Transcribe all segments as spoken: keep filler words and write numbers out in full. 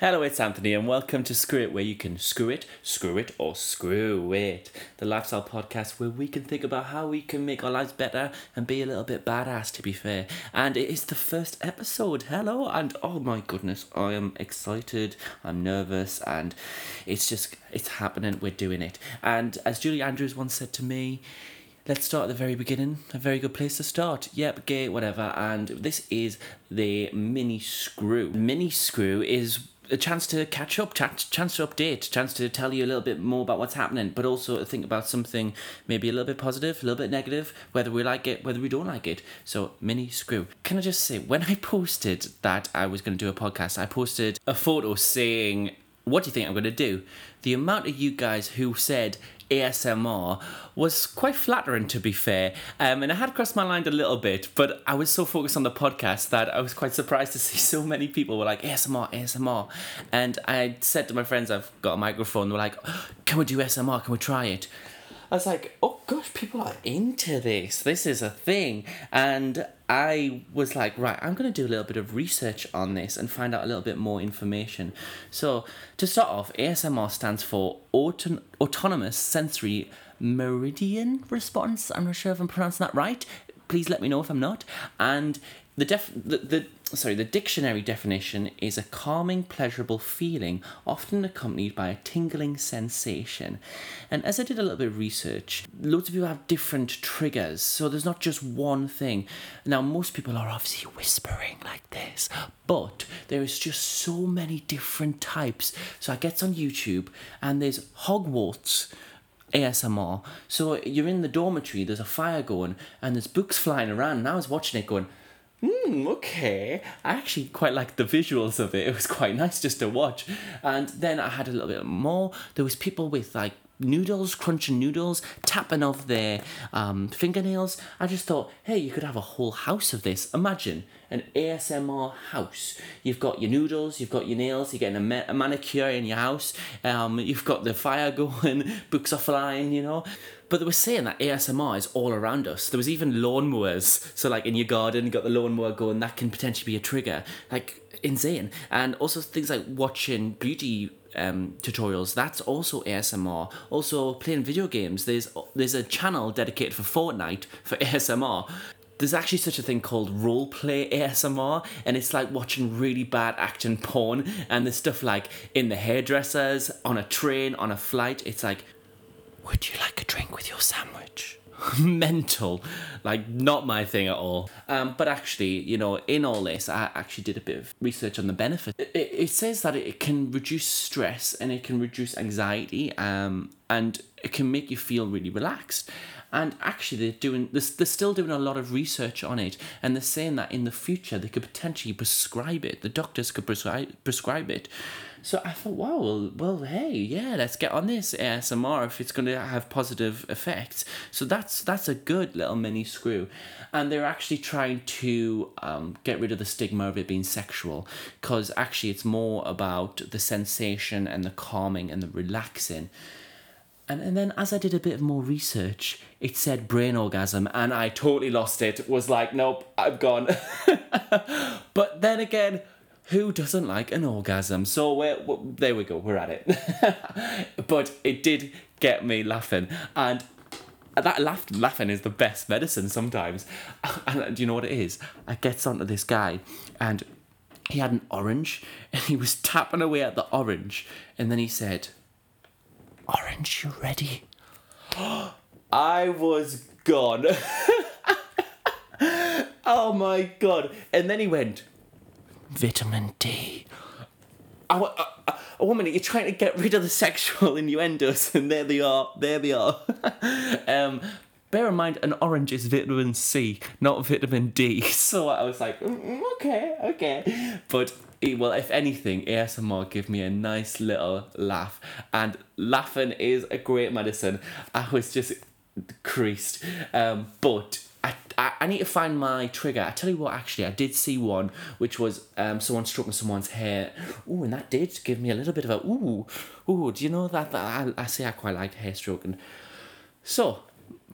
Hello, it's Anthony, and welcome to Screw It, where you can screw it, screw it, or screw it. The lifestyle podcast where we can think about how we can make our lives better and be a little bit badass, to be fair. And it is the first episode. Hello, and oh my goodness, I am excited, I'm nervous, and it's just, it's happening, we're doing it. And as Julie Andrews once said to me, let's start at the very beginning, a very good place to start. Yep, gay, whatever, and this is the mini screw. The mini screw is a chance to catch up, chance, chance to update, chance to tell you a little bit more about what's happening, but also think about something maybe a little bit positive, a little bit negative, whether we like it, whether we don't like it. So, mini screw. Can I just say, when I posted that I was going to do a podcast, I posted a photo saying, what do you think I'm going to do? The amount of you guys who said A S M R was quite flattering, to be fair, um, and I had crossed my mind a little bit, but I was so focused on the podcast that I was quite surprised to see so many people were like, A S M R, A S M R, and I said to my friends, I've got a microphone, they were like, can we do A S M R, can we try it? I was like, oh gosh, people are into this, this is a thing, and I was like, right, I'm going to do a little bit of research on this and find out a little bit more information. So, to start off, A S M R stands for Auton- Autonomous Sensory Meridian Response. I'm not sure if I'm pronouncing that right. Please let me know if I'm not. And the def- the, the sorry, the dictionary definition is a calming, pleasurable feeling, often accompanied by a tingling sensation. And as I did a little bit of research, loads of people have different triggers, so there's not just one thing. Now, most people are obviously whispering like this, but there is just so many different types. So I get on YouTube, and there's Hogwarts A S M R. So you're in the dormitory, there's a fire going, and there's books flying around, and I was watching it going, Hmm, okay. I actually quite liked the visuals of it. It was quite nice just to watch. And then I had a little bit more. There was people with like noodles, crunching noodles, tapping off their um, fingernails. I just thought, hey, you could have a whole house of this. Imagine an A S M R house. You've got your noodles, you've got your nails, you're getting a, ma- a manicure in your house, um, you've got the fire going, books are flying, you know. But they were saying that A S M R is all around us. There was even lawnmowers. So like in your garden, you've got the lawnmower going, that can potentially be a trigger. Like, insane. And also things like watching beauty um, tutorials, that's also A S M R. Also playing video games, there's there's a channel dedicated for Fortnite for A S M R. There's actually such a thing called role play A S M R, and it's like watching really bad action porn, and there's stuff like in the hairdressers, on a train, on a flight. It's like, would you like a drink with your sandwich? Mental. Like, not my thing at all. Um, but actually, you know, in all this, I actually did a bit of research on the benefits. It, it, it says that it can reduce stress and it can reduce anxiety, um, and it can make you feel really relaxed. And actually, they're doing this. They're still doing a lot of research on it, and they're saying that in the future they could potentially prescribe it. The doctors could prescribe prescribe it. So I thought, wow, well, well, hey, yeah, let's get on this A S M R if it's going to have positive effects. So that's that's a good little mini screw, and they're actually trying to um, get rid of the stigma of it being sexual, because actually it's more about the sensation and the calming and the relaxing. And and then as I did a bit of more research, it said brain orgasm, and I totally lost it. Was like, nope, I'm gone. But then again, who doesn't like an orgasm? So we're, we're, there we go, we're at it. But it did get me laughing. And that laugh, laughing is the best medicine sometimes. And do you know what it is? I gets onto this guy, and he had an orange, and he was tapping away at the orange. And then he said, "Orange, you ready?" I was gone. Oh my God. And then he went, "Vitamin D." I, I, I, a woman, you're trying to get rid of the sexual innuendos, and there they are, there they are. um, bear in mind, an orange is vitamin C, not vitamin D. So I was like, mm, okay, okay. But well, if anything, A S M R gave me a nice little laugh, and laughing is a great medicine. I was just creased, um, but I, I I need to find my trigger. I tell you what, actually, I did see one, which was um someone stroking someone's hair. Ooh, and that did give me a little bit of a ooh, ooh. Do you know that, that I I say I quite liked hair stroking. So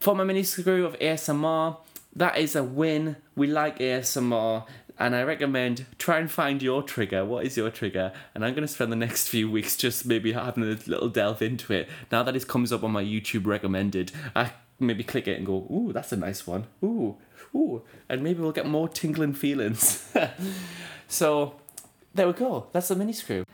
for my mini screw of A S M R, that is a win. We like A S M R. And I recommend try and find your trigger. What is your trigger? And I'm going to spend the next few weeks just maybe having a little delve into it. Now that it comes up on my YouTube recommended, I maybe click it and go, ooh, that's a nice one. Ooh, ooh. And maybe we'll get more tingling feelings. So there we go. That's the mini screw.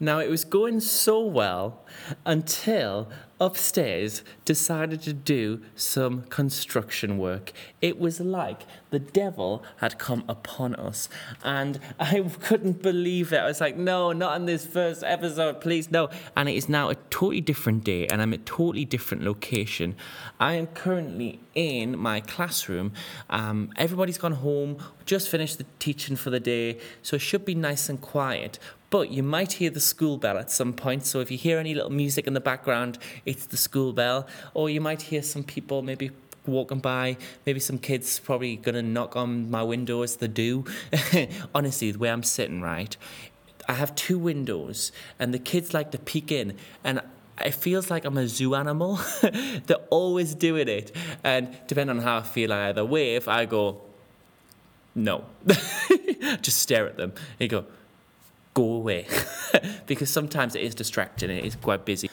Now, it was going so well until upstairs decided to do some construction work. It was like the devil had come upon us, and I couldn't believe it. I was like, no, not in this first episode, please, no. And it is now a totally different day, and I'm at a totally different location. I am currently in my classroom. Um, everybody's gone home, just finished the teaching for the day, so it should be nice and quiet. But you might hear the school bell at some point, so if you hear any little music in the background, it's the school bell. Or you might hear some people maybe walking by, maybe some kids probably going to knock on my window as they do. Honestly, the way I'm sitting, right, I have two windows, and the kids like to peek in, and it feels like I'm a zoo animal. They're always doing it, and depending on how I feel I either wave, I go, no. Just stare at them, and you go, go away, because sometimes it is distracting, it is quite busy.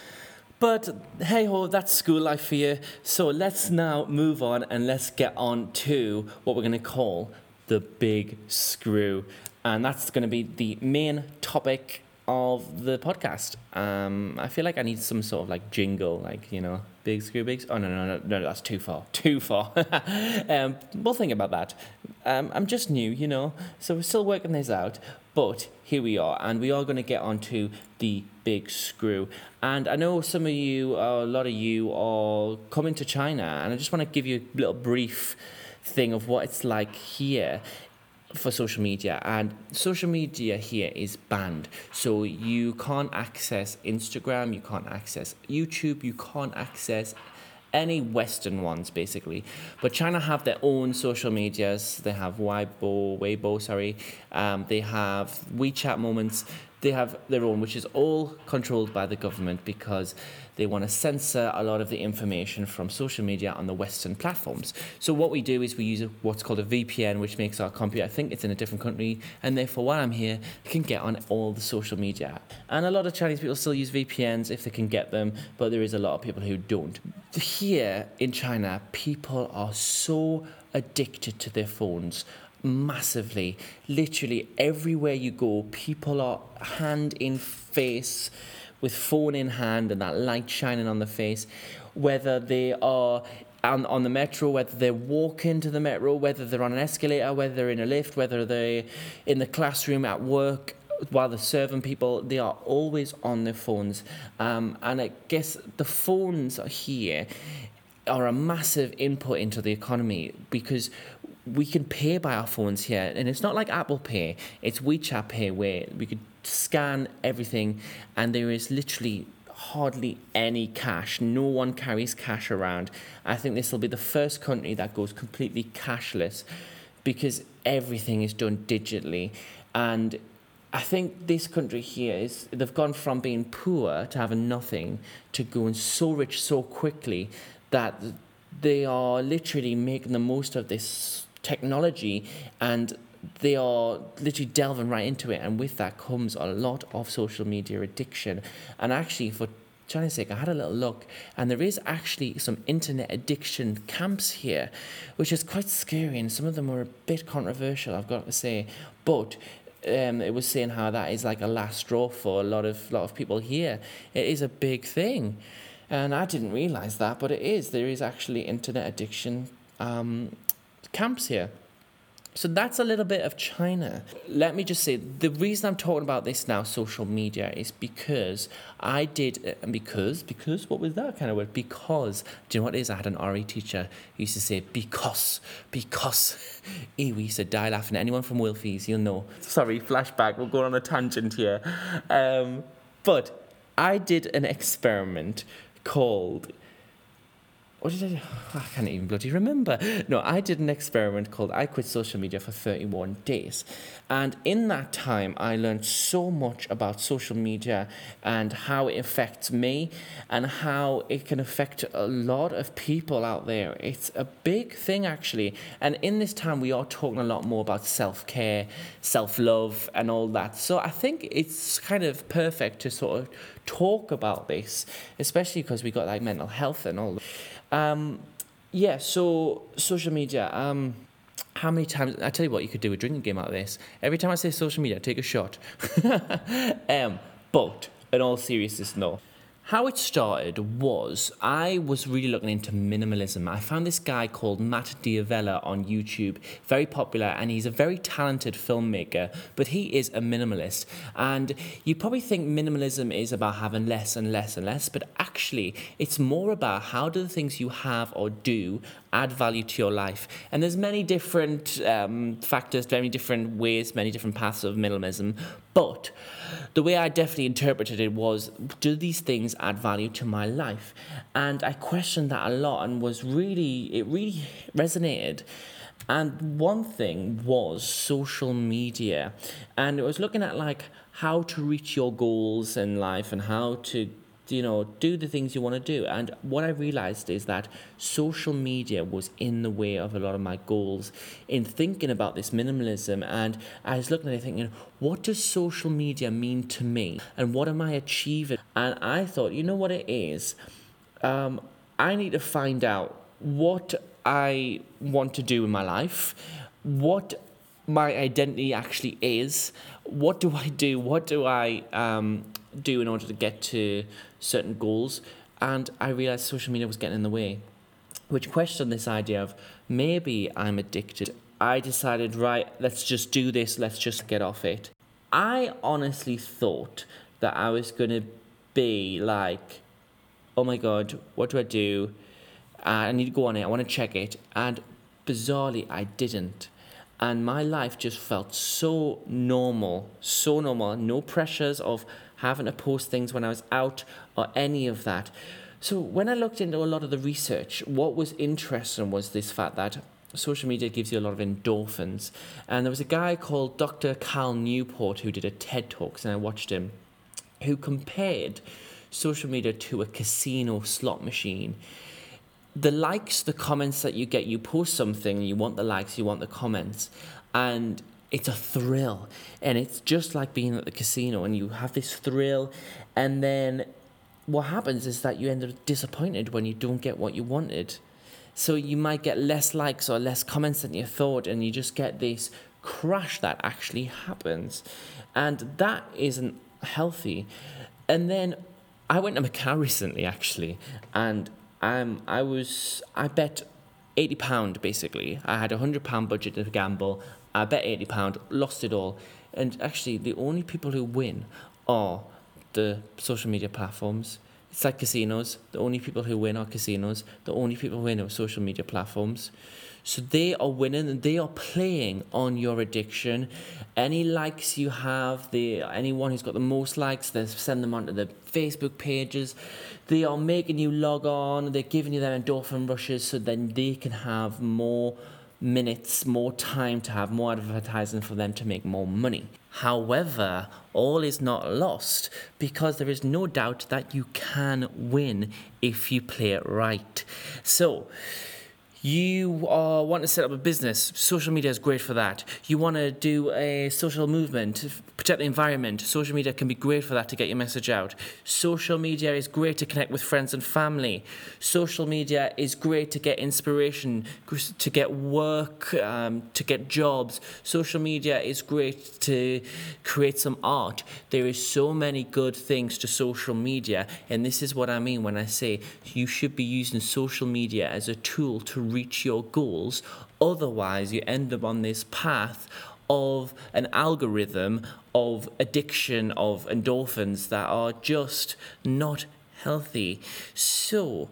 But hey ho, that's school life for you. So let's now move on and let's get on to what we're going to call the big screw. And that's going to be the main topic of the podcast. Um, I feel like I need some sort of like jingle, like, you know, big screw, big... Oh, no, no, no, no, that's too far, too far. um, we'll think about that. Um, I'm just new, you know, so we're still working this out. But here we are, and we are going to get on to the big screw. And I know some of you, or a lot of you, are coming to China, and I just want to give you a little brief thing of what it's like here for social media. And social media here is banned, so you can't access Instagram, you can't access YouTube, you can't access any Western ones, basically. But China have their own social medias. They have Weibo, Weibo, sorry. Um, they have WeChat Moments. They have their own, which is all controlled by the government because they want to censor a lot of the information from social media on the Western platforms. So what we do is we use what's called a V P N, which makes our computer, I think it's in a different country, and therefore while I'm here, I can get on all the social media. And a lot of Chinese people still use V P Ns if they can get them, but there is a lot of people who don't. Here in China, people are so addicted to their phones. Massively, literally everywhere you go, people are hand in face with phone in hand and that light shining on the face, whether they are on, on the metro, whether they're walking to the metro, whether they're on an escalator, whether they're in a lift, whether they're in the classroom at work while they're serving people, they are always on their phones. Um, and I guess the phones are here are a massive input into the economy because we can pay by our phones here, and it's not like Apple Pay, it's WeChat Pay where we could scan everything and there is literally hardly any cash. No one carries cash around. I think this will be the first country that goes completely cashless because everything is done digitally. And I think this country here is, they've gone from being poor to having nothing to going so rich so quickly that they are literally making the most of this technology and they are literally delving right into it. And with that comes a lot of social media addiction. And actually, for China's sake, I had a little look and there is actually some internet addiction camps here, which is quite scary, and some of them are a bit controversial, I've got to say. But um, it was saying how that is like a last straw for a lot of lot of people here. It is a big thing. And I didn't realise that, but it is. There is actually internet addiction um, camps here. So that's a little bit of China. Let me just say, the reason I'm talking about this now, social media, is because I did, and because, because, what was that kind of word? Because, do you know what it is? I had an R E teacher who used to say, because, because. Ew, we used to die laughing. Anyone from Wilfies, you'll know. Sorry, flashback, we're going on a tangent here. Um, but I did an experiment called What did I do? I can't even bloody remember. No, I did an experiment called I Quit Social Media for thirty-one days. And in that time, I learned so much about social media and how it affects me and how it can affect a lot of people out there. It's a big thing, actually. And in this time, we are talking a lot more about self-care, self-love and all that. So I think it's kind of perfect to sort of talk about this, especially because we got like mental health and all that. Um, yeah, so social media, um, how many times, I tell you what, you could do a drinking game out of this. Every time I say social media, take a shot. um, but in all seriousness, no. How it started was, I was really looking into minimalism. I found this guy called Matt D'Avella on YouTube, very popular, and he's a very talented filmmaker, but he is a minimalist. And you probably think minimalism is about having less and less and less, but actually, it's more about how do the things you have or do add value to your life. And there's many different um, factors, many different ways, many different paths of minimalism. But the way I definitely interpreted it was, do these things add value to my life? And I questioned that a lot and was really, it really resonated. And one thing was social media. And it was looking at like how to reach your goals in life and how to, you know, do the things you want to do. And what I realized is that social media was in the way of a lot of my goals in thinking about this minimalism. And I was looking at it thinking, what does social media mean to me? And what am I achieving? And I thought, you know what it is? Um, I need to find out what I want to do in my life, what my identity actually is, what do I do, what do I um, do in order to get to certain goals. And I realized social media was getting in the way, which questioned this idea of maybe I'm addicted. I decided, right, let's just do this, let's just get off it. I honestly thought that I was going to be like, oh my God, what do I do? Uh, I need to go on it, I want to check it. And bizarrely, I didn't. And my life just felt so normal, so normal, no pressures of having to post things when I was out or any of that. So when I looked into a lot of the research, what was interesting was this fact that social media gives you a lot of endorphins. And there was a guy called Doctor Cal Newport who did a TED Talks, and I watched him, who compared social media to a casino slot machine. The likes, the comments that you get, you post something, you want the likes, you want the comments, and it's a thrill. And it's just like being at the casino, and you have this thrill, and then what happens is that you end up disappointed when you don't get what you wanted. So you might get less likes or less comments than you thought, and you just get this crash that actually happens. And that isn't healthy. And then I went to Macau recently, actually, and Um, I was, I bet eighty pounds, basically. I had a one hundred pounds budget to gamble. I bet eighty pounds, lost it all. And actually, the only people who win are the social media platforms. It's like casinos. The only people who win are casinos. The only people who win are social media platforms. So they are winning and they are playing on your addiction. Any likes you have, the anyone who's got the most likes, they send them onto the Facebook pages. They are making you log on. They're giving you their endorphin rushes so then they can have more minutes, more time to have more advertising for them to make more money. However, all is not lost, because there is no doubt that you can win if you play it right. So you uh, want to set up a business. Social media is great for that. You want to do a social movement, protect the environment. Social media can be great for that to get your message out. Social media is great to connect with friends and family. Social media is great to get inspiration, to get work, um, to get jobs. Social media is great to create some art. There is so many good things to social media. And this is what I mean when I say you should be using social media as a tool to reach your goals. Otherwise, you end up on this path of an algorithm of addiction, of endorphins that are just not healthy. So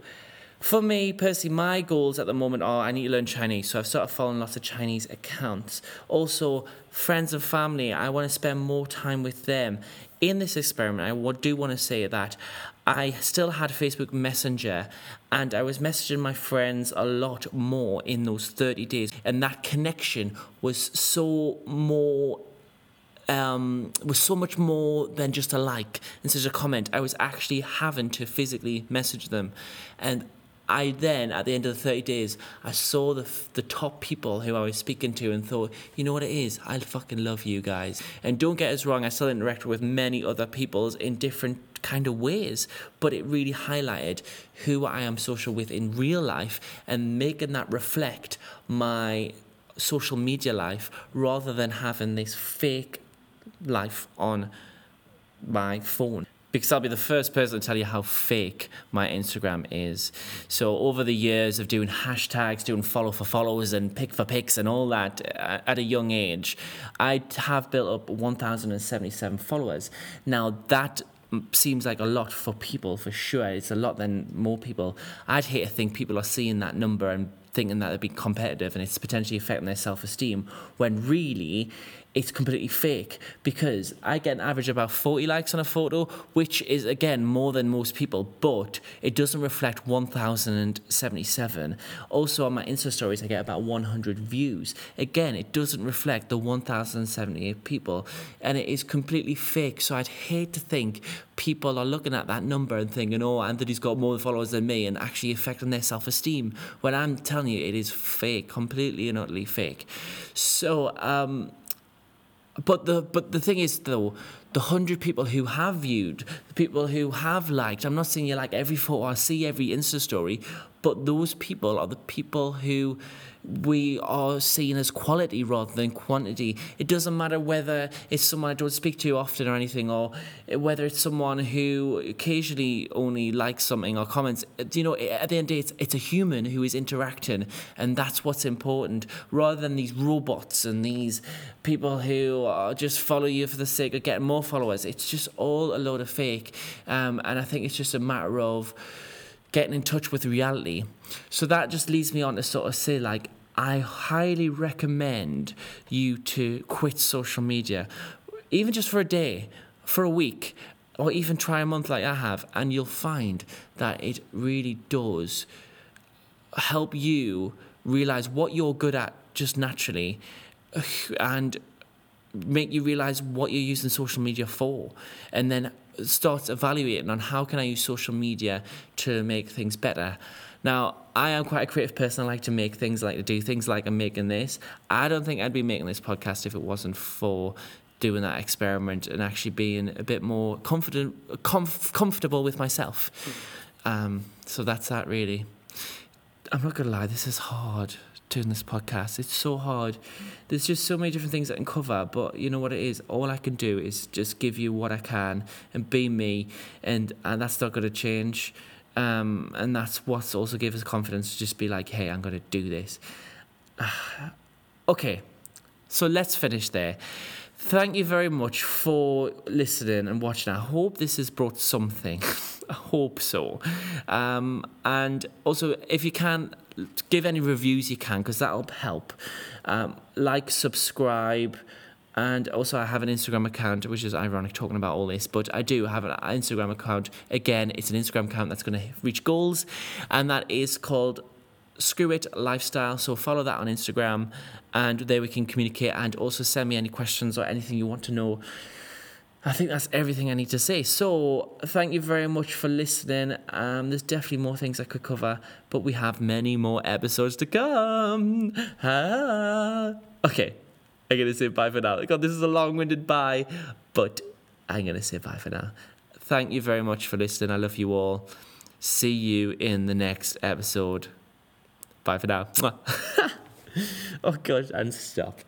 For me, personally, my goals at the moment are I need to learn Chinese, so I've sort of followed lots of Chinese accounts. Also, friends and family, I want to spend more time with them. In this experiment, I do want to say that I still had Facebook Messenger, and I was messaging my friends a lot more in those thirty days, and that connection was so more... Um, was so much more than just a like and such a comment. I was actually having to physically message them. And I then, at the end of the thirty days, I saw the the top people who I was speaking to and thought, you know what it is? I fucking love you guys. And don't get us wrong, I still interact with many other peoples in different kind of ways, but it really highlighted who I am social with in real life and making that reflect my social media life rather than having this fake life on my phone, because I'll be the first person to tell you how fake my Instagram is. So over the years of doing hashtags, doing follow for follows and pick for picks and all that at a young age, I have built up one thousand seventy-seven followers. Now that seems like a lot for people, for sure. It's a lot than more people. I'd hate to think people are seeing that number and thinking that they'd be competitive and it's potentially affecting their self-esteem, when really it's completely fake, because I get an average of about forty likes on a photo, which is, again, more than most people, but it doesn't reflect one thousand seventy-seven. Also, on my Insta stories, I get about one hundred views. Again, it doesn't reflect the one thousand seventy-eight people, and it is completely fake, so I'd hate to think people are looking at that number and thinking, oh, Anthony's got more followers than me, and actually affecting their self-esteem, when I'm telling you, it is fake, completely and utterly fake. So, um... But the but the thing is, though, the hundred people who have viewed, the people who have liked, I'm not saying you like every photo I see, every Insta story, but those people are the people who we are seeing as quality rather than quantity. It doesn't matter whether it's someone I don't speak to often or anything, or whether it's someone who occasionally only likes something or comments. You know, at the end of the day, it's, it's a human who is interacting, and that's what's important, rather than these robots and these people who are just follow you for the sake of getting more followers. It's just all a load of fake, um, and I think it's just a matter of getting in touch with reality. So that just leads me on to sort of say, like, I highly recommend you to quit social media, even just for a day, for a week, or even try a month like I have, and you'll find that it really does help you realize what you're good at just naturally, and make you realize what you're using social media for, and then start evaluating on how can I use social media to make things better. Now, I am quite a creative person. I like to make things, I like to do things, like I'm making this. I don't think I'd be making this podcast if it wasn't for doing that experiment and actually being a bit more confident, comf- comfortable with myself. Um, so that's that, really. I'm not going to lie, this is hard. Doing this podcast, it's so hard. There's just so many different things I can cover, but you know what it is, all I can do is just give you what I can and be me, and and that's not going to change, um and that's what's also gave us confidence to just be like, hey, I'm going to do this. Okay, so let's finish there. Thank you very much for listening and watching. I hope this has brought something. I hope so. Um, and also, if you can, give any reviews you can, because that'll help. Um, like, subscribe. And also, I have an Instagram account, which is ironic talking about all this, but I do have an Instagram account. Again, it's an Instagram account that's going to reach goals, and that is called Screw It Lifestyle. So follow that on Instagram, and there we can communicate, and also send me any questions or anything you want to know. I think that's everything I need to say. So thank you very much for listening. Um, there's definitely more things I could cover, but we have many more episodes to come. Ah. Okay, I'm going to say bye for now. God, this is a long-winded bye, but I'm going to say bye for now. Thank you very much for listening. I love you all. See you in the next episode. Bye for now. Oh, gosh, and stop.